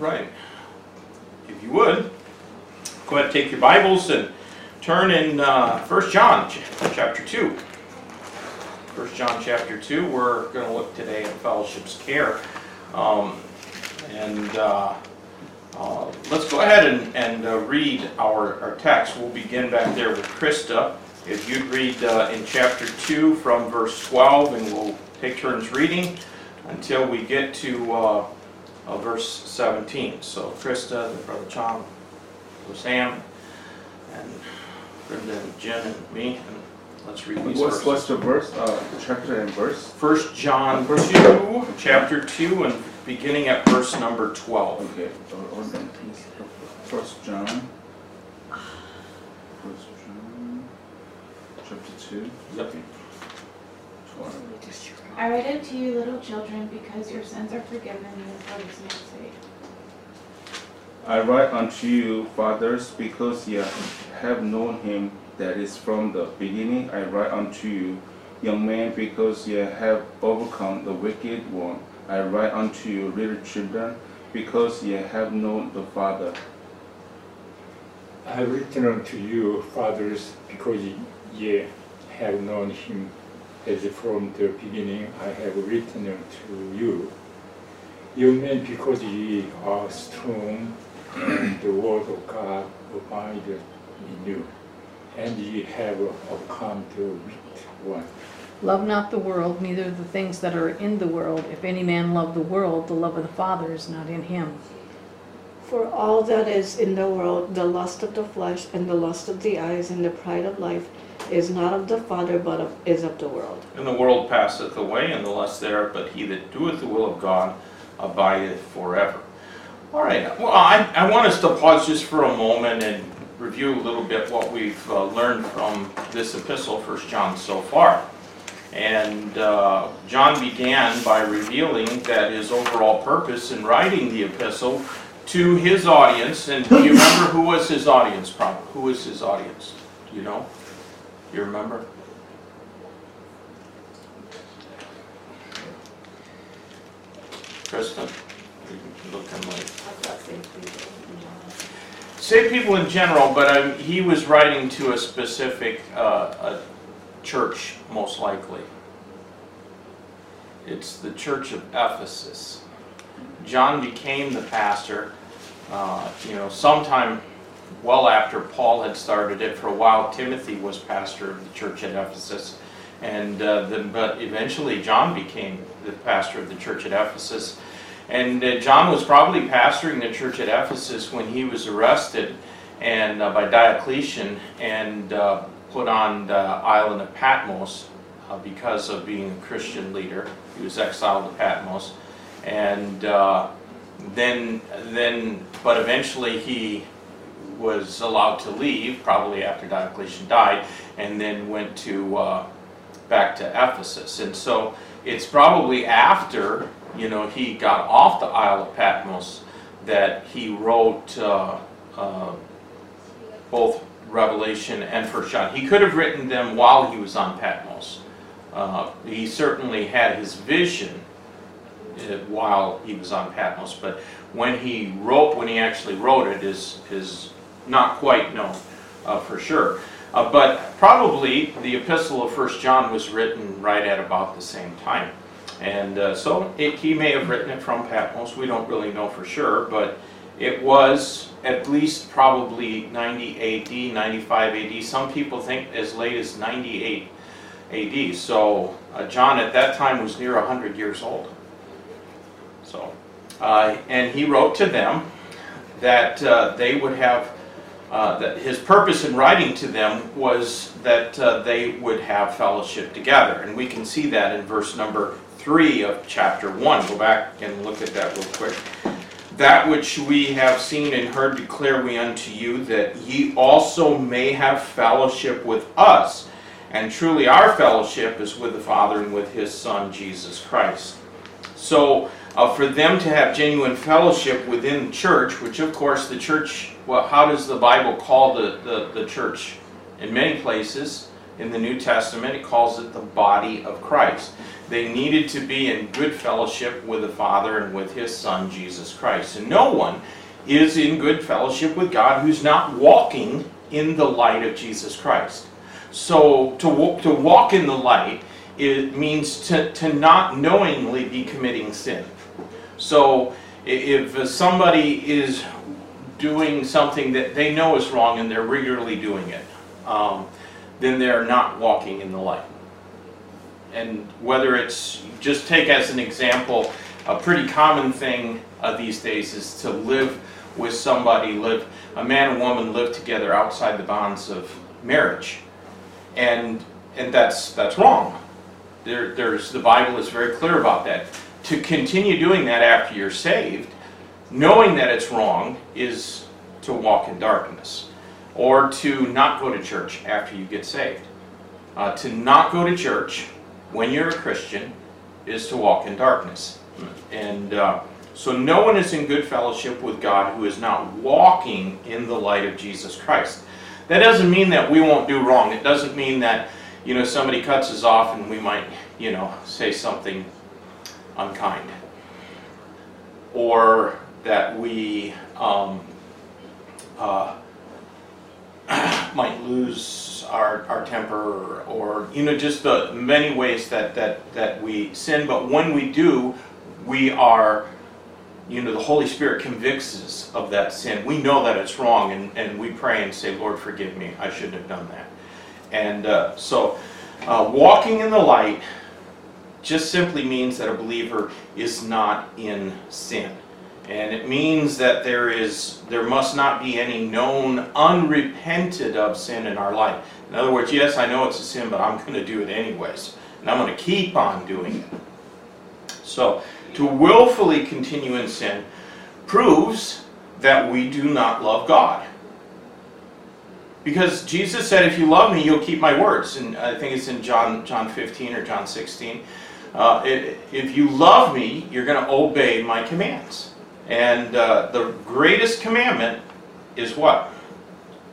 Right. If you would, go ahead and take your Bibles and turn in 1 John chapter 2. 1 John chapter 2, we're going to look today at fellowship's care. Let's go ahead and read our text. We'll begin back there with Krista. If you'd read in chapter 2 from verse 12, and we'll take turns reading until we get to verse 17. So Krista, then Brother Tom, Brother Sam, and Brenda, and Jen, and me. And let's read these verses. What's the verse? Chapter and verse? 1 John 2, chapter 2, and beginning at verse number 12. Okay. 1 John chapter 2. Yep. 12. I write unto you, little children, because your sins are forgiven in the Father's mercy. I write unto you, fathers, because ye have known him that is from the beginning. I write unto you, young men, because ye have overcome the wicked one. I write unto you, little children, because ye have known the Father. I have written unto you, fathers, because ye have known him as from the beginning. I have written unto you, young men, because ye are strong, and the word of God abideth in you, and ye have overcome the wicked one. Love not the world, neither the things that are in the world. If any man love the world, the love of the Father is not in him. For all that is in the world, the lust of the flesh, and the lust of the eyes, and the pride of life, is not of the Father, but is of the world. And the world passeth away, and the lust thereof, but he that doeth the will of God abideth forever. All right, well, I want us to pause just for a moment and review a little bit what we've learned from this epistle, 1 John, so far. And John began by revealing that his overall purpose in writing the epistle to his audience, and do you remember who was his audience? Probably. Who was his audience? Do you know? Do you remember? Kristen, you can look him like. Save people in general, but he was writing to a specific church, most likely. It's the church of Ephesus. John became the pastor, sometime well after Paul had started it. For a while, Timothy was pastor of the church at Ephesus, but eventually John became the pastor of the church at Ephesus. And John was probably pastoring the church at Ephesus when he was arrested and by Diocletian and put on the island of Patmos because of being a Christian leader. He was exiled to Patmos, and but eventually he was allowed to leave, probably after Diocletian died, and then went to back to Ephesus. And so it's probably after he got off the Isle of Patmos that he wrote both Revelation and 1 John. He could have written them while he was on Patmos. He certainly had his vision while he was on Patmos, but when he actually wrote it, is not quite known for sure. But probably the epistle of 1 John was written right at about the same time, and he may have written it from Patmos. We don't really know for sure, but it was at least probably 90 AD, 95 AD. Some people think as late as 98 AD. So John at that time was near 100 years old. So, and he wrote to them that they would have, that his purpose in writing to them was that they would have fellowship together. And we can see that in verse number 3 of chapter 1. Go back and look at that real quick. That which we have seen and heard declare we unto you, that ye also may have fellowship with us. And truly our fellowship is with the Father and with his Son, Jesus Christ. So for them to have genuine fellowship within the church, which of course the church, well, how does the Bible call the church? In many places in the New Testament, it calls it the body of Christ. They needed to be in good fellowship with the Father and with His Son, Jesus Christ. And no one is in good fellowship with God who's not walking in the light of Jesus Christ. So to walk in the light, it means to not knowingly be committing sin. So if somebody is doing something that they know is wrong and they're regularly doing it, then they're not walking in the light. And whether it's, just take as an example, a pretty common thing these days is to live with somebody, a man and woman live together outside the bonds of marriage. And that's wrong. The Bible is very clear about that. To continue doing that after you're saved, knowing that it's wrong, is to walk in darkness. Or to not go to church after you get saved. To not go to church when you're a Christian is to walk in darkness. And so no one is in good fellowship with God who is not walking in the light of Jesus Christ. That doesn't mean that we won't do wrong. It doesn't mean that, you know, somebody cuts us off and we might, you know, say something unkind. Or that we might lose our temper, or, you know, just the many ways that we sin. But when we do, we are, you know, the Holy Spirit convicts us of that sin. We know that it's wrong, and we pray and say, Lord, forgive me. I shouldn't have done that. And so walking in the light just simply means that a believer is not in sin. And it means that there must not be any known unrepented of sin in our life. In other words, yes, I know it's a sin, but I'm going to do it anyways. And I'm going to keep on doing it. So, to willfully continue in sin proves that we do not love God. Because Jesus said, if you love me, you'll keep my words. And I think it's in John 15 or John 16. If you love me, you're going to obey my commands. And the greatest commandment is what?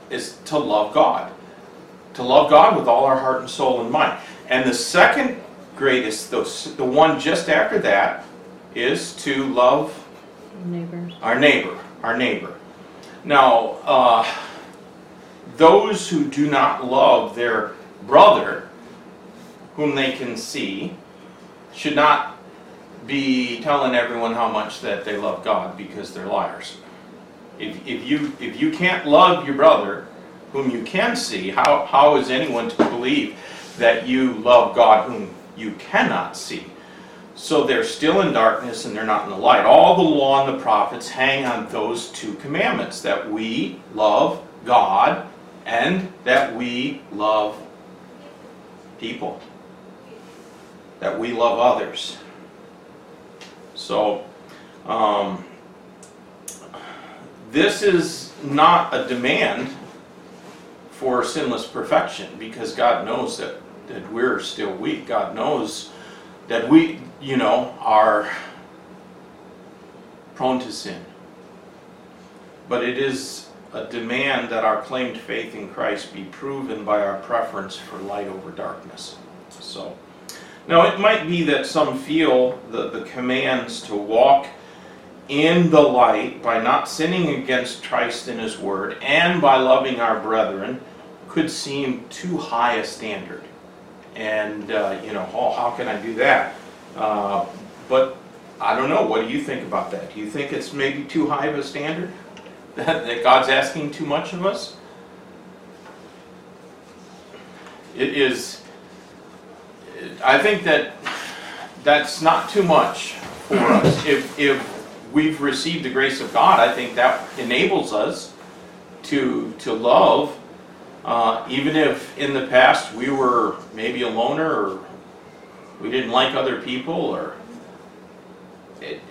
Is to love God. To love God with all our heart and soul and mind. And the second greatest, the one just after that, is to love our neighbor. Now, those who do not love their brother, whom they can see, should not be telling everyone how much that they love God, because they're liars. If you can't love your brother, whom you can see, how is anyone to believe that you love God, whom you cannot see? So they're still in darkness and they're not in the light. All the law and the prophets hang on those two commandments, that we love God and that we love people. That we love others. So, this is not a demand for sinless perfection, because God knows that we're still weak. God knows that we, you know, are prone to sin. But it is a demand that our claimed faith in Christ be proven by our preference for light over darkness. So, now, it might be that some feel the commands to walk in the light by not sinning against Christ and His Word and by loving our brethren could seem too high a standard. And, you know, oh, how can I do that? But I don't know. What do you think about that? Do you think it's maybe too high of a standard? That God's asking too much of us? It is... I think that's not too much for us. If we've received the grace of God, I think that enables us to love, even if in the past we were maybe a loner or we didn't like other people, or it.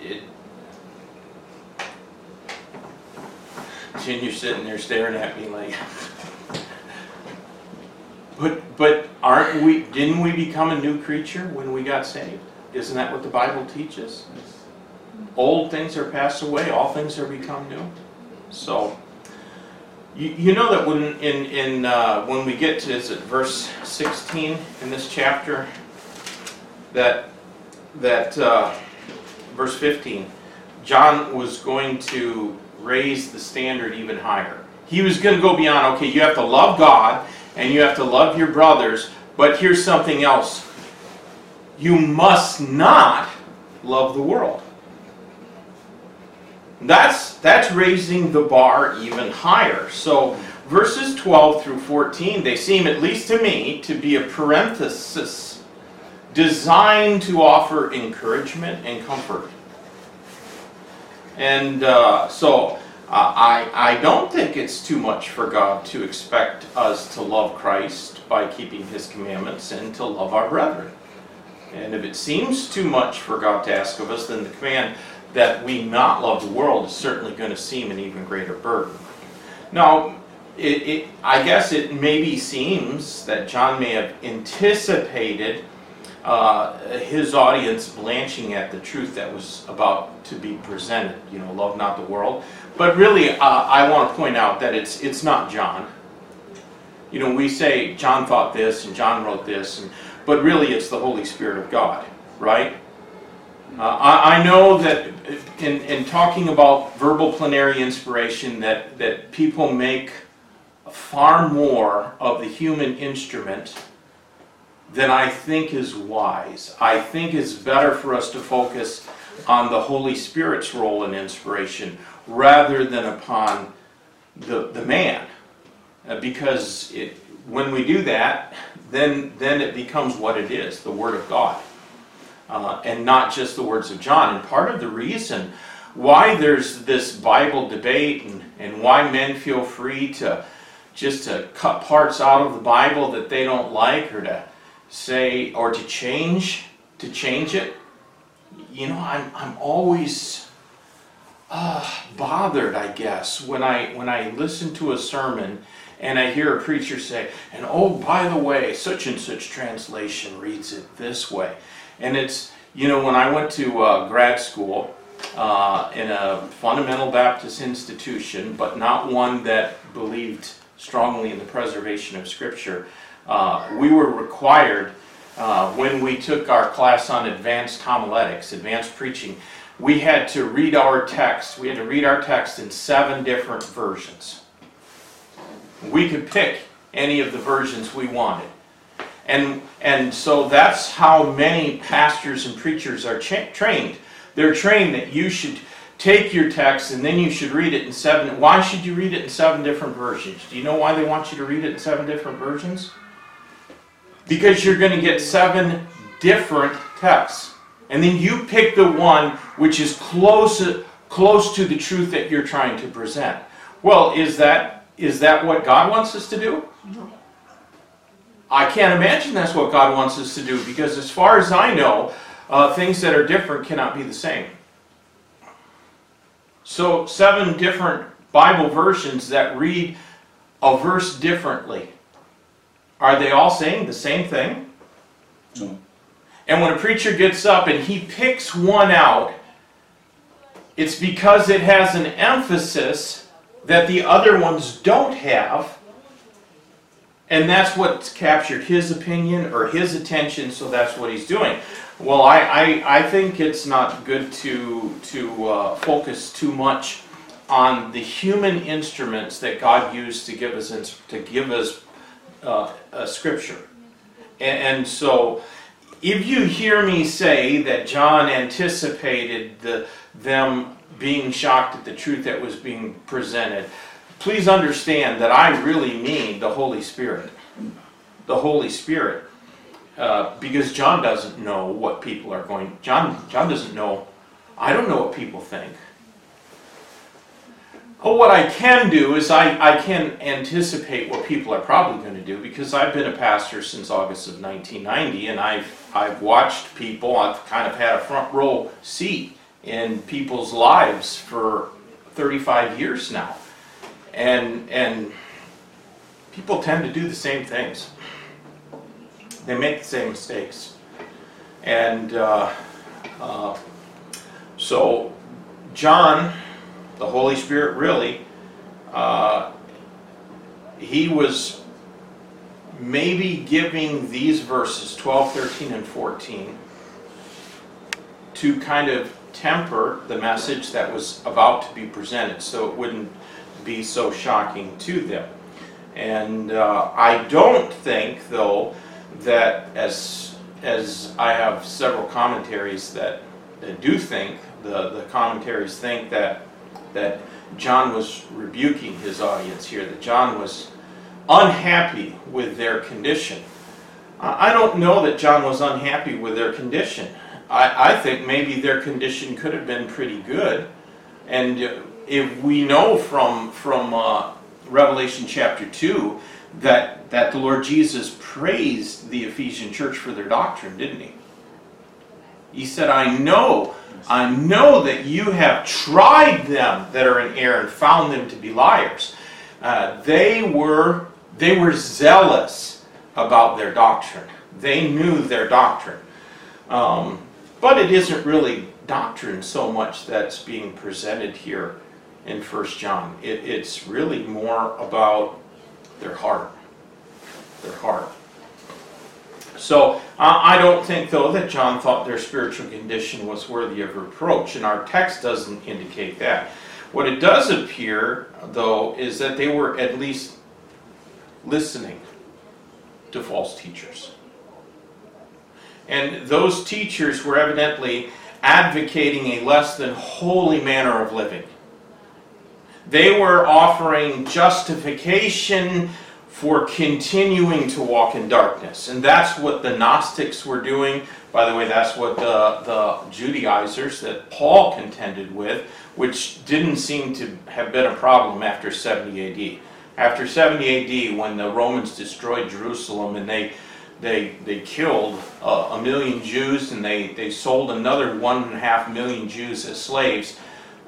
Jen, you're sitting there staring at me like. But aren't we? Didn't we become a new creature when we got saved? Isn't that what the Bible teaches? Old things are passed away; all things are become new. So, You know that when we get to this at verse 16 in this chapter, that verse 15, John was going to raise the standard even higher. He was going to go beyond, okay, you have to love God and you have to love your brothers, but here's something else. You must not love the world. That's raising the bar even higher. So verses 12 through 14, they seem, at least to me, to be a parenthesis designed to offer encouragement and comfort. And so I don't think it's too much for God to expect us to love Christ by keeping His commandments and to love our brethren. And if it seems too much for God to ask of us, then the command that we not love the world is certainly going to seem an even greater burden. Now, I guess it maybe seems that John may have anticipated his audience blanching at the truth that was about to be presented. You know, love not the world. But really, I want to point out that it's not John. You know, we say John thought this and John wrote this, but really it's the Holy Spirit of God, right? I know that in talking about verbal plenary inspiration that people make far more of the human instrument than I think is wise. I think it's better for us to focus on the Holy Spirit's role in inspiration rather than upon the man. Because when we do that, then it becomes what it is, the Word of God. And not just the words of John. And part of the reason why there's this Bible debate and why men feel free to just to cut parts out of the Bible that they don't like, or to say, or to change it. You know, I'm always bothered, I guess, when I listen to a sermon and I hear a preacher say, and oh, by the way, such and such translation reads it this way. And it's, you know, when I went to grad school in a fundamental Baptist institution, but not one that believed strongly in the preservation of Scripture, we were required, when we took our class on advanced homiletics, advanced preaching, we had to read our text. We had to read our text in 7 different versions. We could pick any of the versions we wanted. And so that's how many pastors and preachers are trained. They're trained that you should take your text and then you should read it in 7. Why should you read it in 7 different versions? Do you know why they want you to read it in 7 different versions? Because you're going to get 7 different texts. And then you pick the one which is close to the truth that you're trying to present. Well, is that what God wants us to do? No. I can't imagine that's what God wants us to do, because as far as I know, things that are different cannot be the same. So 7 different Bible versions that read a verse differently. Are they all saying the same thing? No. And when a preacher gets up and he picks one out, it's because it has an emphasis that the other ones don't have. And that's what's captured his opinion or his attention, so that's what he's doing. Well, I think it's not good to focus too much on the human instruments that God used to give us a Scripture. And so, if you hear me say that John anticipated them being shocked at the truth that was being presented, please understand that I really mean the Holy Spirit. The Holy Spirit. Because John doesn't know what people are going... John doesn't know... I don't know what people think. Oh, what I can do is I can anticipate what people are probably going to do, because I've been a pastor since August of 1990, and I've watched people. I've kind of had a front row seat in people's lives for 35 years now. And people tend to do the same things. They make the same mistakes. And so John, the Holy Spirit really, he was maybe giving these verses, 12, 13, and 14, to kind of temper the message that was about to be presented so it wouldn't be so shocking to them. And I don't think, though, that as I have several commentaries that do think, the commentaries think that John was rebuking his audience here, that John was unhappy with their condition. I don't know that John was unhappy with their condition. I think maybe their condition could have been pretty good. And if we know from Revelation chapter 2 that the Lord Jesus praised the Ephesian church for their doctrine, didn't he? He said, I know that you have tried them that are in error and found them to be liars. They were zealous about their doctrine. They knew their doctrine. But it isn't really doctrine so much that's being presented here in 1 John. It's really more about their heart. Their heart. So, I don't think, though, that John thought their spiritual condition was worthy of reproach, and our text doesn't indicate that. What it does appear, though, is that they were at least listening to false teachers. And those teachers were evidently advocating a less than holy manner of living. They were offering justification for continuing to walk in darkness. And that's what the Gnostics were doing. By the way, that's what the Judaizers that Paul contended with, which didn't seem to have been a problem after 70 AD. After 70 AD, when the Romans destroyed Jerusalem and they killed a million Jews and they sold another 1.5 million Jews as slaves,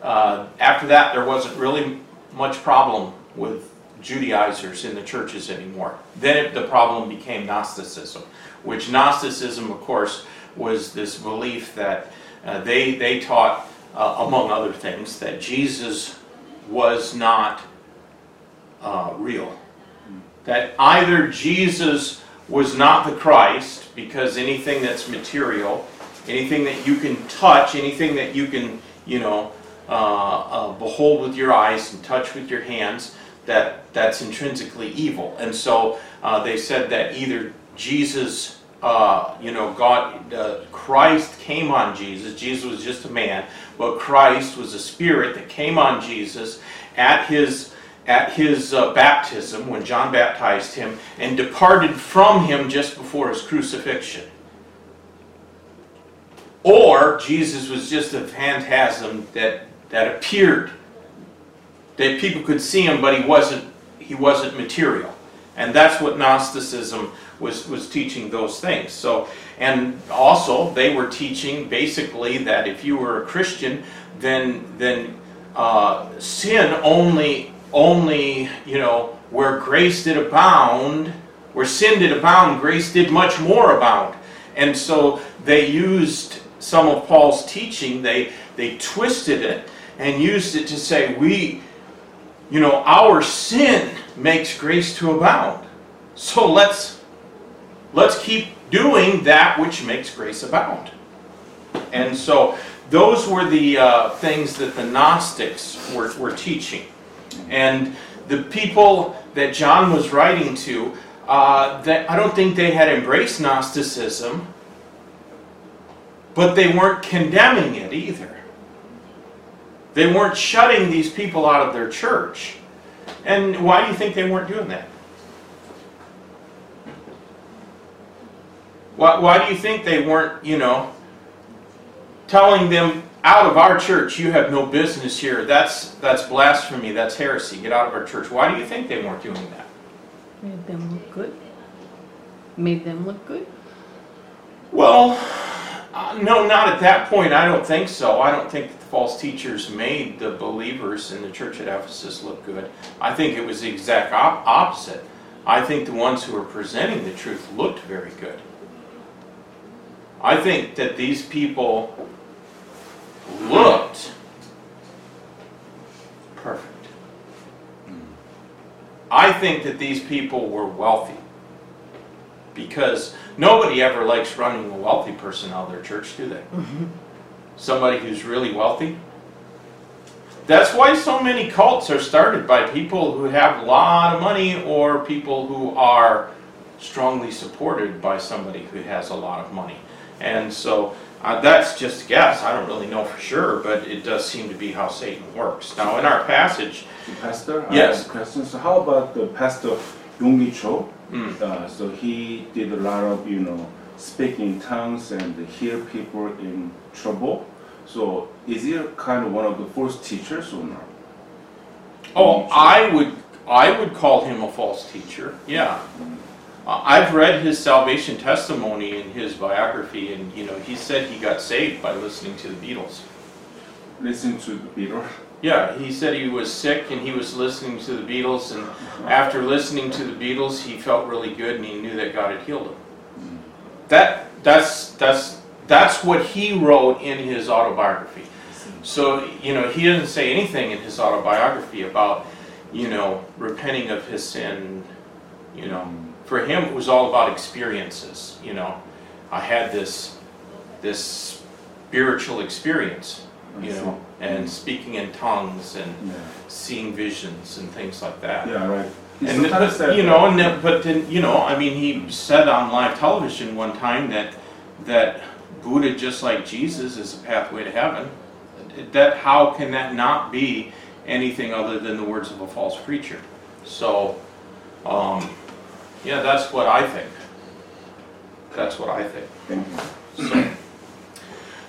after that there wasn't really much problem with Judaizers in the churches anymore. Then the problem became Gnosticism, which Gnosticism, of course, was this belief that they taught, among other things, that Jesus was not real. That either Jesus was not the Christ, because anything that's material, anything that you can touch, anything that you can, behold with your eyes and touch with your hands, that's intrinsically evil. And so they said that either Jesus, Christ came on Jesus. Jesus was just a man, but Christ was a spirit that came on Jesus at his baptism, when John baptized him, and departed from him just before his crucifixion. Or Jesus was just a phantasm that appeared, that people could see him, but he wasn't material. And that's what Gnosticism was teaching, those things. So, and also they were teaching basically that if you were a Christian, then sin only, where grace did abound, where sin did abound, grace did much more abound. And so they used some of Paul's teaching, they twisted it and used it to say, our sin makes grace to abound. So let's keep doing that which makes grace abound. And so those were the things that the Gnostics were teaching. And the people that John was writing to, I don't think they had embraced Gnosticism, but they weren't condemning it either. They weren't shutting these people out of their church. And why do you think they weren't doing that? Why do you think they weren't, telling them, out of our church, you have no business here. That's blasphemy. That's heresy. Get out of our church. Why do you think they weren't doing that? Made them look good. Made them look good? Well, no, not at that point. I don't think so. I don't think that the false teachers made the believers in the church at Ephesus look good. I think it was the exact opposite. I think the ones who were presenting the truth looked very good. I think that these people looked perfect. I think that these people were wealthy, because nobody ever likes running a wealthy person out of their church, do they? Mm-hmm. Somebody who's really wealthy. That's why so many cults are started by people who have a lot of money, or people who are strongly supported by somebody who has a lot of money. And so that's just a guess. I don't really know for sure, but it does seem to be how Satan works. Now in our passage... Pastor? Yes. So how about the pastor Yongi Cho? Mm. So he did a lot of, you know, speaking in tongues and heal people in trouble. So is he kind of one of the false teachers or not? Oh, I would call him a false teacher. Yeah. Mm. I've read his salvation testimony in his biography, and you know, he said he got saved by listening to the Beatles. Listen to the Beatles? Yeah, he said he was sick and he was listening to the Beatles, and after listening to the Beatles he felt really good and he knew that God had healed him. That's what he wrote in his autobiography. So, you know, he doesn't say anything in his autobiography about, you know, repenting of his sin, you know. For him, it was all about experiences, you know. I had this spiritual experience, you know, and speaking in tongues and seeing visions and things like that. Yeah, right. And I mean, he said on live television one time that Buddha, just like Jesus, is a pathway to heaven. That how can that not be anything other than the words of a false preacher? So, yeah, that's what I think. That's what I think. So,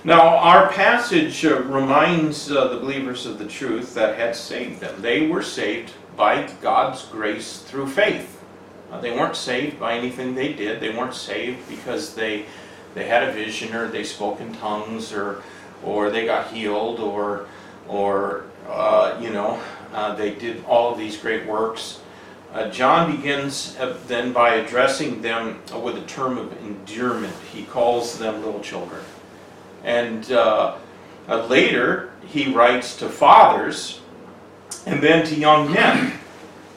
now, our passage reminds the believers of the truth that had saved them. They were saved by God's grace through faith. They weren't saved by anything they did. They weren't saved because they had a vision, or they spoke in tongues, or they got healed, or they did all of these great works. John begins then by addressing them with a term of endearment. He calls them little children. And later he writes to fathers and then to young men.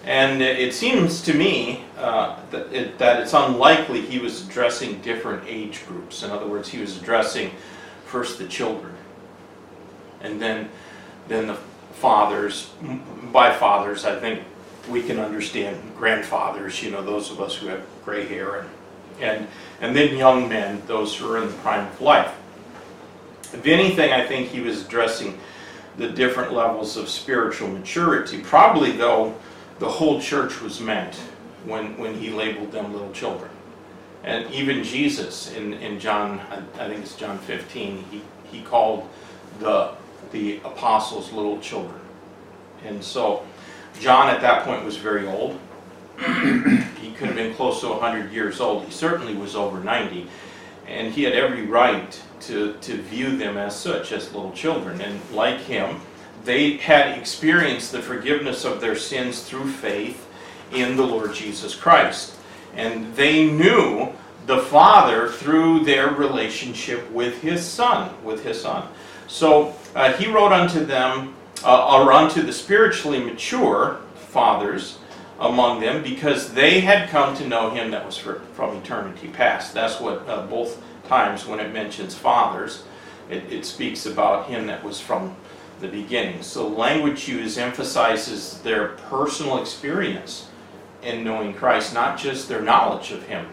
And it seems to me that it's unlikely he was addressing different age groups. In other words, he was addressing first the children and then the fathers. By fathers, I think we can understand grandfathers, you know, those of us who have gray hair, and then young men, those who are in the prime of life. If anything, I think he was addressing the different levels of spiritual maturity. Probably, though, the whole church was meant when he labeled them little children. And even Jesus in John, I think it's John 15, he called the apostles little children. And so John at that point was very old. He could have been close to 100 years old. He certainly was over 90. And he had every right to view them as such, as little children. And like him, they had experienced the forgiveness of their sins through faith in the Lord Jesus Christ. And they knew the Father through their relationship with His Son. So he wrote unto them, or unto the spiritually mature fathers among them, because they had come to know Him that was from eternity past. That's what both times when it mentions fathers, it speaks about Him that was from the beginning. So language used emphasizes their personal experience in knowing Christ, not just their knowledge of Him.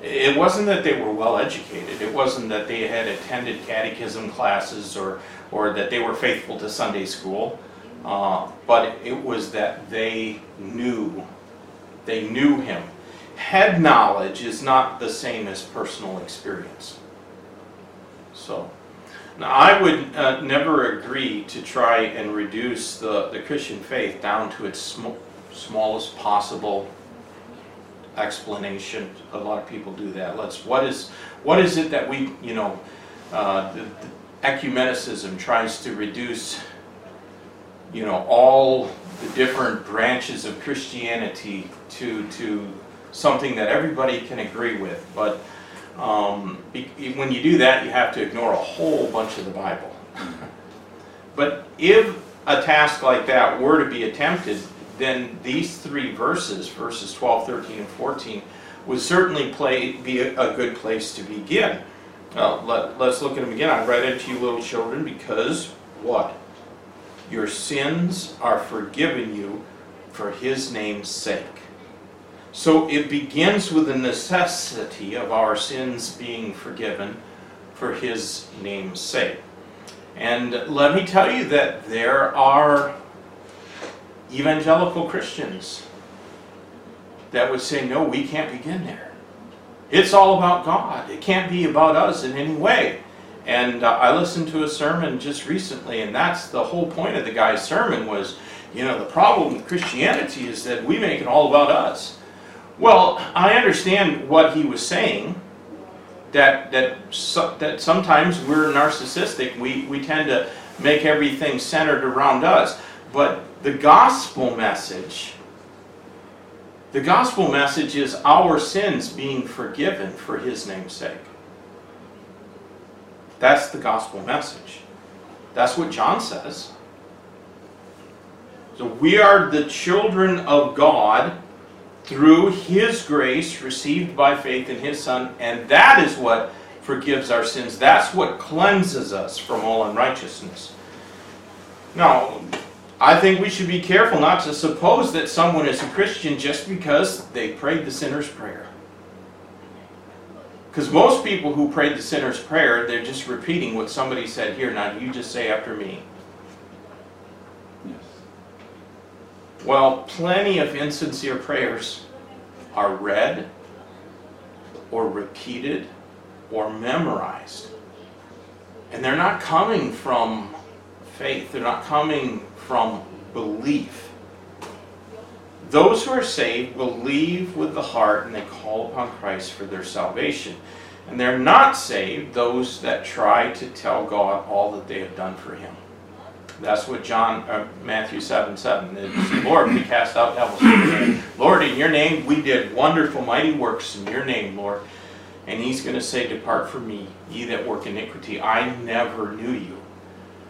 It wasn't that they were well educated. It wasn't that they had attended catechism classes or that they were faithful to Sunday school, but it was that they knew Him. Head knowledge is not the same as personal experience. So, now I would never agree to try and reduce the Christian faith down to its smallest possible explanation. A lot of people do that. What is it that we, you know, the ecumenicism tries to reduce, you know, all the different branches of Christianity to something that everybody can agree with. But when you do that, you have to ignore a whole bunch of the Bible. But if a task like that were to be attempted, then these three verses, verses 12, 13, and 14, would certainly be a good place to begin. Let's look at them again. I write unto you, little children, because what? Your sins are forgiven you for His name's sake. So it begins with the necessity of our sins being forgiven for His name's sake. And let me tell you that there are evangelical Christians that would say, no, we can't begin there. It's all about God. It can't be about us in any way. And I listened to a sermon just recently, and that's the whole point of the guy's sermon was, you know, the problem with Christianity is that we make it all about us. Well, I understand what he was saying, that sometimes we're narcissistic. We tend to make everything centered around us. But the gospel message is our sins being forgiven for His name's sake. That's the gospel message. That's what John says. So we are the children of God through His grace received by faith in His Son, and that is what forgives our sins. That's what cleanses us from all unrighteousness. Now, I think we should be careful not to suppose that someone is a Christian just because they prayed the sinner's prayer. Because most people who prayed the sinner's prayer, they're just repeating what somebody said here. Now, you just say after me. Well, plenty of insincere prayers are read or repeated or memorized. And they're not coming from faith. They're not coming from belief. Those who are saved believe with the heart and they call upon Christ for their salvation. And they're not saved, those that try to tell God all that they have done for Him. That's what Matthew 7:7 is. Lord, we cast out devils in Your name. Lord, in Your name we did wonderful, mighty works in Your name, Lord. And He's going to say, depart from me, ye that work iniquity. I never knew you.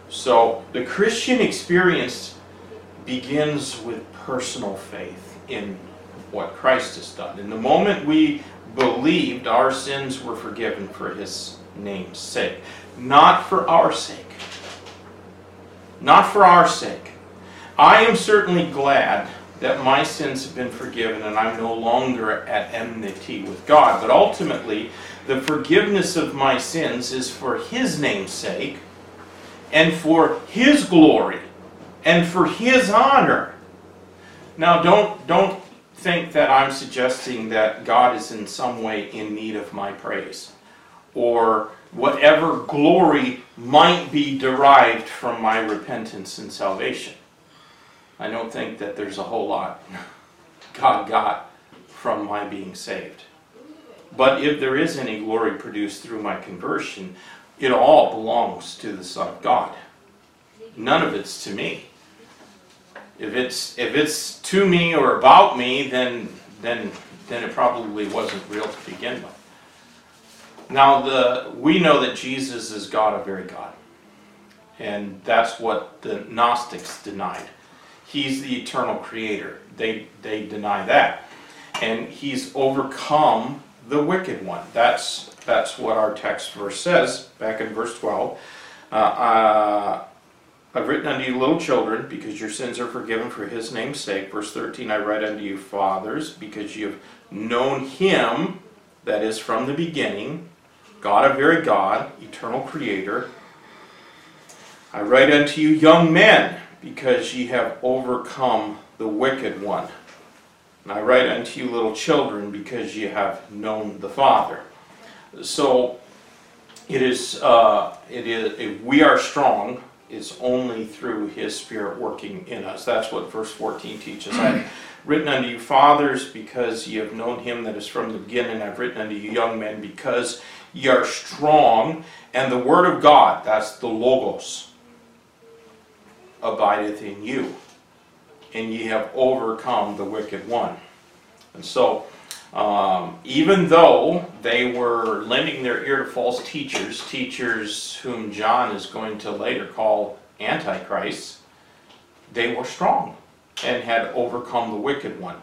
So the Christian experience begins with personal faith in what Christ has done. And the moment we believed, our sins were forgiven for His name's sake. Not for our sake. Not for our sake. I am certainly glad that my sins have been forgiven and I'm no longer at enmity with God. But ultimately, the forgiveness of my sins is for His name's sake and for His glory and for His honor. Now, don't think that I'm suggesting that God is in some way in need of my praise or whatever glory might be derived from my repentance and salvation. I don't think that there's a whole lot God got from my being saved. But if there is any glory produced through my conversion, it all belongs to the Son of God. None of it's to me. If it's to me or about me, then it probably wasn't real to begin with. Now, we know that Jesus is God, a very God. And that's what the Gnostics denied. He's the eternal creator. They deny that. And He's overcome the wicked one. That's what our text verse says, back in verse 12. I've written unto you, little children, because your sins are forgiven for His name's sake. Verse 13, I write unto you, fathers, because you have known Him, that is from the beginning, God, a very God, eternal creator. I write unto you, young men, because ye have overcome the wicked one. And I write unto you, little children, because ye have known the Father. So it is. If we are strong, it's only through His Spirit working in us. That's what verse 14 teaches. I written unto you, fathers, because ye have known Him that is from the beginning. I've written unto you, young men, because ye are strong. And the Word of God, that's the Logos, abideth in you. And ye have overcome the wicked one. And so, even though they were lending their ear to false teachers whom John is going to later call antichrists, they were strong. and had overcome the wicked one.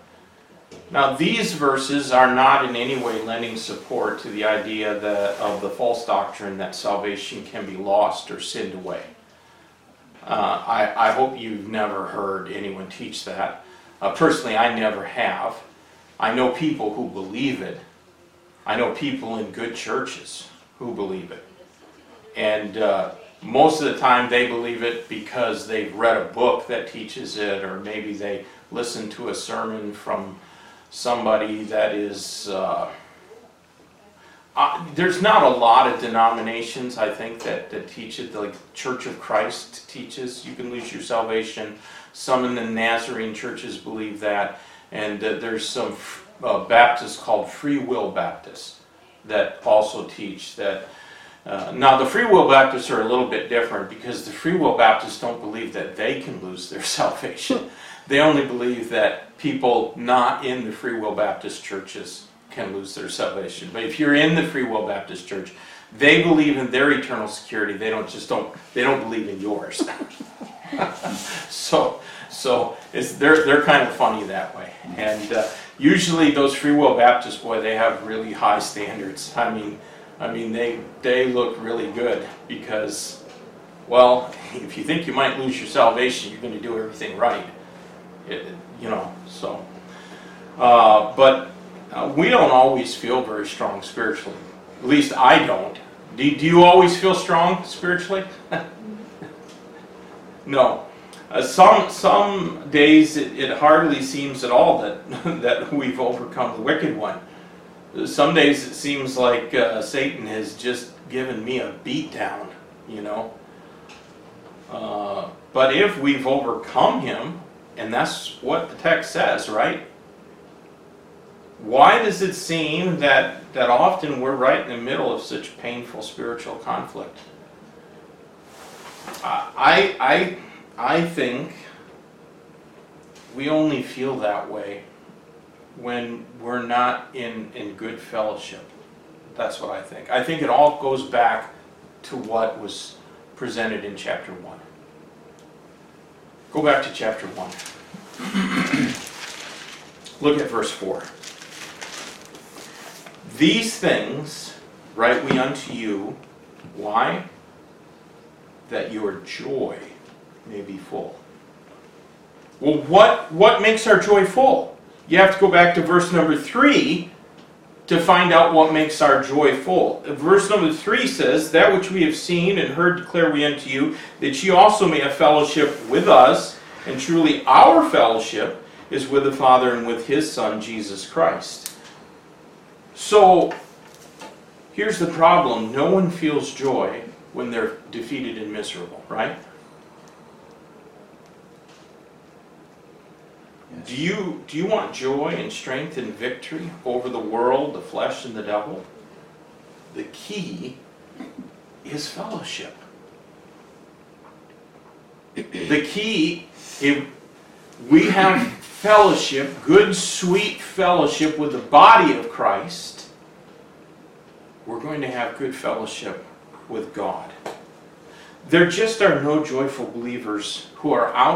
Now, these verses are not in any way lending support to the idea of the false doctrine that salvation can be lost or sinned away. I hope you've never heard anyone teach that. Personally, I never have. I know people who believe it. I know people in good churches who believe it. And most of the time they believe it because they've read a book that teaches it, or maybe they listen to a sermon from somebody that is... there's not a lot of denominations, I think, that teach it. Like Church of Christ teaches you can lose your salvation. Some in the Nazarene churches believe that. And there's some Baptists called Free Will Baptists that also teach that. Now, the Free Will Baptists are a little bit different, because the Free Will Baptists don't believe that they can lose their salvation. They only believe that people not in the Free Will Baptist churches can lose their salvation. But if you're in the Free Will Baptist Church, they believe in their eternal security. They don't believe in yours. So they're kind of funny that way. And usually those Free Will Baptists, boy, they have really high standards. I mean they look really good, because, well, if you think you might lose your salvation, you're going to do everything right. We don't always feel very strong spiritually. At least I don't. Do you always feel strong spiritually? No. Some days it hardly seems at all that we've overcome the wicked one. Some days it seems like Satan has just given me a beatdown, you know. But if we've overcome him, and that's what the text says, right? Why does it seem that often we're right in the middle of such painful spiritual conflict? I think we only feel that way when we're not in good fellowship. That's what I think. I think it all goes back to what was presented in chapter 1. Go back to chapter 1. Look at verse 4. These things write we unto you. Why? That your joy may be full. Well, what makes our joy full? You have to go back to verse number 3 to find out what makes our joy full. Verse number 3 says, That which we have seen and heard declare we unto you, that ye also may have fellowship with us. And truly our fellowship is with the Father and with His Son, Jesus Christ. So, here's the problem. No one feels joy when they're defeated and miserable, right? Yes. Do you want joy and strength and victory over the world, the flesh, and the devil? The key is fellowship. The key is we have... fellowship, good, sweet fellowship with the body of Christ. We're going to have good fellowship with God. There just are no joyful believers who are out